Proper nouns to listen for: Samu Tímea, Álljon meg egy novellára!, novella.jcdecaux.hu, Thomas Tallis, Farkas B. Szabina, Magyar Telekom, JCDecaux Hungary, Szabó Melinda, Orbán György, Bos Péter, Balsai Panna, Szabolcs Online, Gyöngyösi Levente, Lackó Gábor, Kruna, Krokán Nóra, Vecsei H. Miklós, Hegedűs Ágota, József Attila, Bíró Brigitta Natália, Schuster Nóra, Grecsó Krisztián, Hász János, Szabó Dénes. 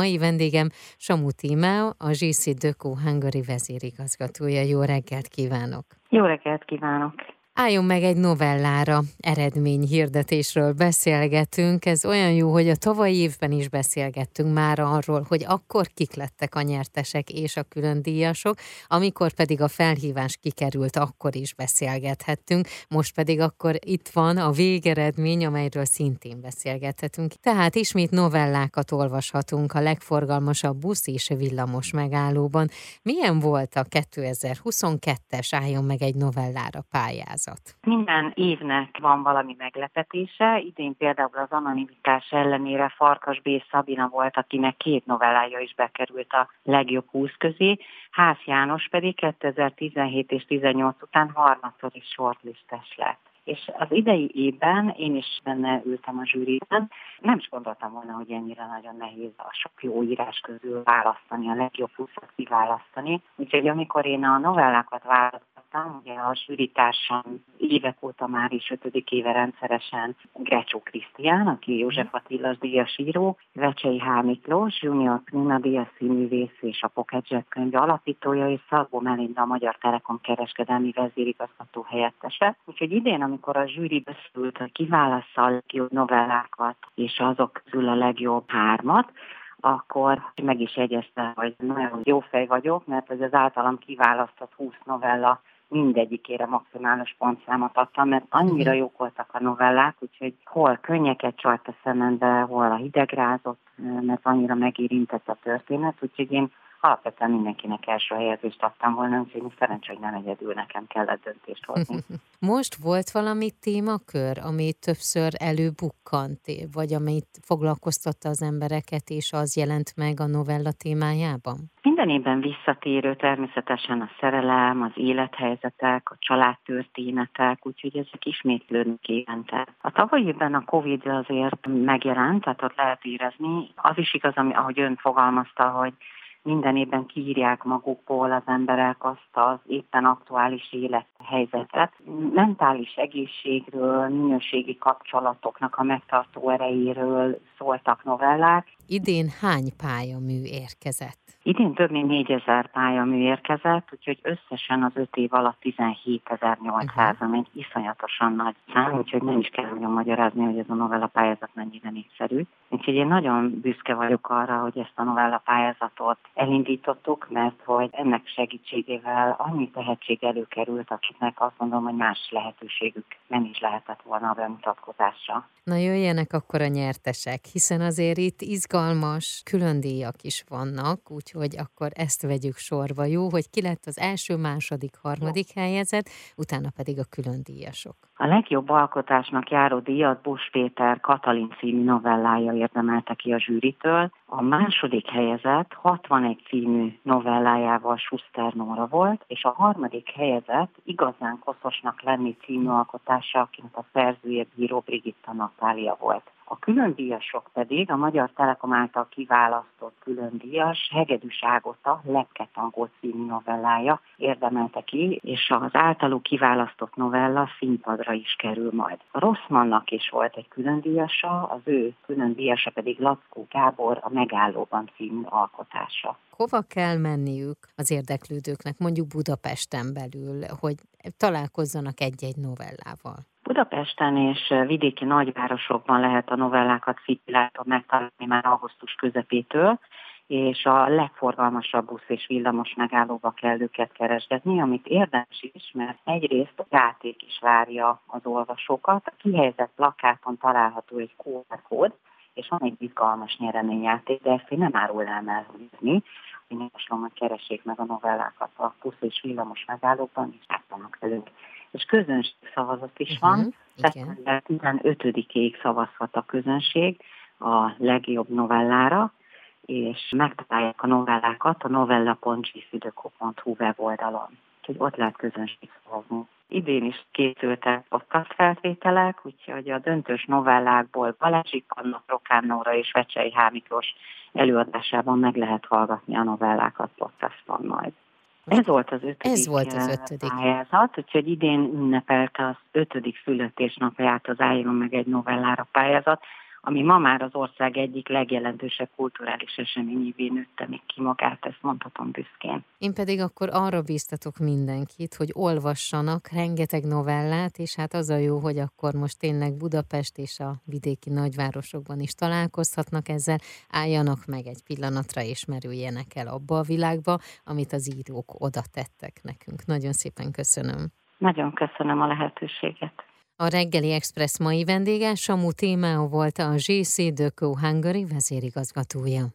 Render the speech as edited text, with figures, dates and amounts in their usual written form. mai vendégem Samu Tímea, a JCDecaux Hungary vezérigazgatója. Jó reggelt kívánok! Jó reggelt kívánok! Álljon meg egy novellára, eredményhirdetésről beszélgetünk. Ez olyan jó, hogy a tavalyi évben is beszélgettünk már arról, hogy akkor kik lettek a nyertesek és a különdíjasok, amikor pedig a felhívás kikerült, akkor is beszélgethettünk. Most pedig akkor itt van a végeredmény, amelyről szintén beszélgethetünk. Tehát ismét novellákat olvashatunk a legforgalmasabb busz és villamos megállóban. Milyen volt a 2022-es Álljon meg egy novellára pályázat? Minden évnek van valami meglepetése. Idén például az anonimitás ellenére Farkas B. Szabina volt, akinek 2 novellája is bekerült a legjobb 20 közé. Hász János pedig 2017 és 18 után 3-szor is shortlistes lett. És az idei évben én is benne ültem a zsűriben. Nem is gondoltam volna, hogy ennyire nagyon nehéz a sok jó írás közül választani, a legjobb 20-at kiválasztani. Úgyhogy amikor én a novellákat választottam, ugye a zsűritársam évek óta már is 5. éve rendszeresen Grecsó Krisztián, aki József Attilas díjas író, Vecsei H. Miklós, junior Kruna díjas színművész és a Pocket Zseb könyv alapítója, és Szabó Melinda, a Magyar Telekom kereskedelmi vezérigazgató helyettese. Úgyhogy idén, amikor a zsűri beszélt, hogy kiválassza a legjobb novellákat, és azok közül a legjobb 3-at, akkor meg is jegyeztem, hogy nagyon jó fej vagyok, mert ez az általam kiválasztott 20 novella mindegyikére maximális pontszámot adtam, mert annyira jók voltak a novellák, úgyhogy hol könnyeket csalt a szemembe, hol a hidegrázott, mert annyira megérintett a történet, úgyhogy én alapvetően mindenkinek első helyezést adtam volna, úgyhogy szerencsé, hogy nem egyedül nekem kellett döntést hozni. Most volt valami témakör, ami többször előbukkant, vagy amit foglalkoztatta az embereket, és az jelent meg a novella témájában? Minden évben visszatérő természetesen a szerelem, az élethelyzetek, a családtörténetek, úgyhogy ezek ismétlődnek évente. A tavalyi évben a Covid azért megjelent, tehát ott lehet érezni. Az is igaz, ahogy ön fogalmazta, hogy minden évben kiírják magukból az emberek azt az éppen aktuális élethelyzetet. Mentális egészségről, minőségi kapcsolatoknak a megtartó erejéről szóltak novellák. Idén hány pályamű érkezett? Idén több mint 4000 pályamű érkezett, úgyhogy összesen az 5 év alatt 17.800, ami egy iszonyatosan nagy szám, úgyhogy nem is kell nagyon magyarázni, hogy ez a novella pályázat mennyire népszerű. Úgyhogy én nagyon büszke vagyok arra, hogy ezt a novella pályázatot elindítottuk, mert hogy ennek segítségével annyi tehetség előkerült, akiknek azt mondom, hogy más lehetőségük nem is lehetett volna a bemutatkozásra. Na jöjjenek akkor a nyertesek, hiszen azért itt izgalmas különdíjak is vannak, úgyhogy akkor ezt vegyük sorba. Jó, hogy ki lett az első, második, harmadik helyezett, utána pedig a különdíjasok. A legjobb alkotásnak járó díjat Bos Péter Katalin című novellája érdemelte ki a zsűritől. A második helyezett 61 című novellájával Schuster Nóra volt, és a harmadik helyezett Igazán koszosnak lenni című alkotása, akinek a szerzője Bíró Brigitta Natália volt. A különdíjasok pedig a Magyar Telekom által kiválasztott különdíjas Hegedűs Ágota Lepketangó című novellája érdemelte ki, és az általuk kiválasztott novella színpadra is kerül majd. Rosszmannak is volt egy különdíjasa, az ő különdíjasa pedig Lackó Gábor a Megállóban című alkotása. Hova kell menniük az érdeklődőknek, mondjuk Budapesten belül, hogy találkozzanak egy-egy novellával? Budapesten és vidéki nagyvárosokban lehet a novellákat cipiláton megtalálni már augusztus közepétől, és a legforgalmasabb busz és villamos megállóba kell őket keresgetni, amit érdemes is, mert egyrészt a játék is várja az olvasókat. A kihelyezett plakáton található egy QR-kód, és van egy izgalmas nyereményjáték, de ezt én nem árulnám elhúzni. Én javaslom, hogy keressék meg a novellákat a busz és villamos megállókban, és átlanak velünk. És közönségszavazat is van, tehát 15-ig szavazhat a közönség a legjobb novellára, és megtalálják a novellákat a novella.jcdecaux.hu weboldalon. Úgyhogy ott lehet közönségszavazni. Idén is készültek podcast felvételek, úgyhogy a döntős novellákból Balsai Panna, Krokán Nóra és Vecsei H. Miklós előadásában meg lehet hallgatni a novellákat podcastban majd. Ez volt az ötödik pályázat, úgyhogy idén ünnepelte az 5. születésnapját az Álljon meg egy novellára pályázat, ami ma már az ország egyik legjelentősebb kulturális eseményévé nőtte még ki magát, ezt mondhatom büszkén. Én pedig akkor arra bíztatok mindenkit, hogy olvassanak rengeteg novellát, és hát az a jó, hogy akkor most tényleg Budapest és a vidéki nagyvárosokban is találkozhatnak ezzel, álljanak meg egy pillanatra és merüljenek el abba a világba, amit az írók oda tettek nekünk. Nagyon szépen köszönöm. Nagyon köszönöm a lehetőséget. A Reggeli Express mai vendége Samu Tímea volt, a JCDecaux Hungary vezérigazgatója.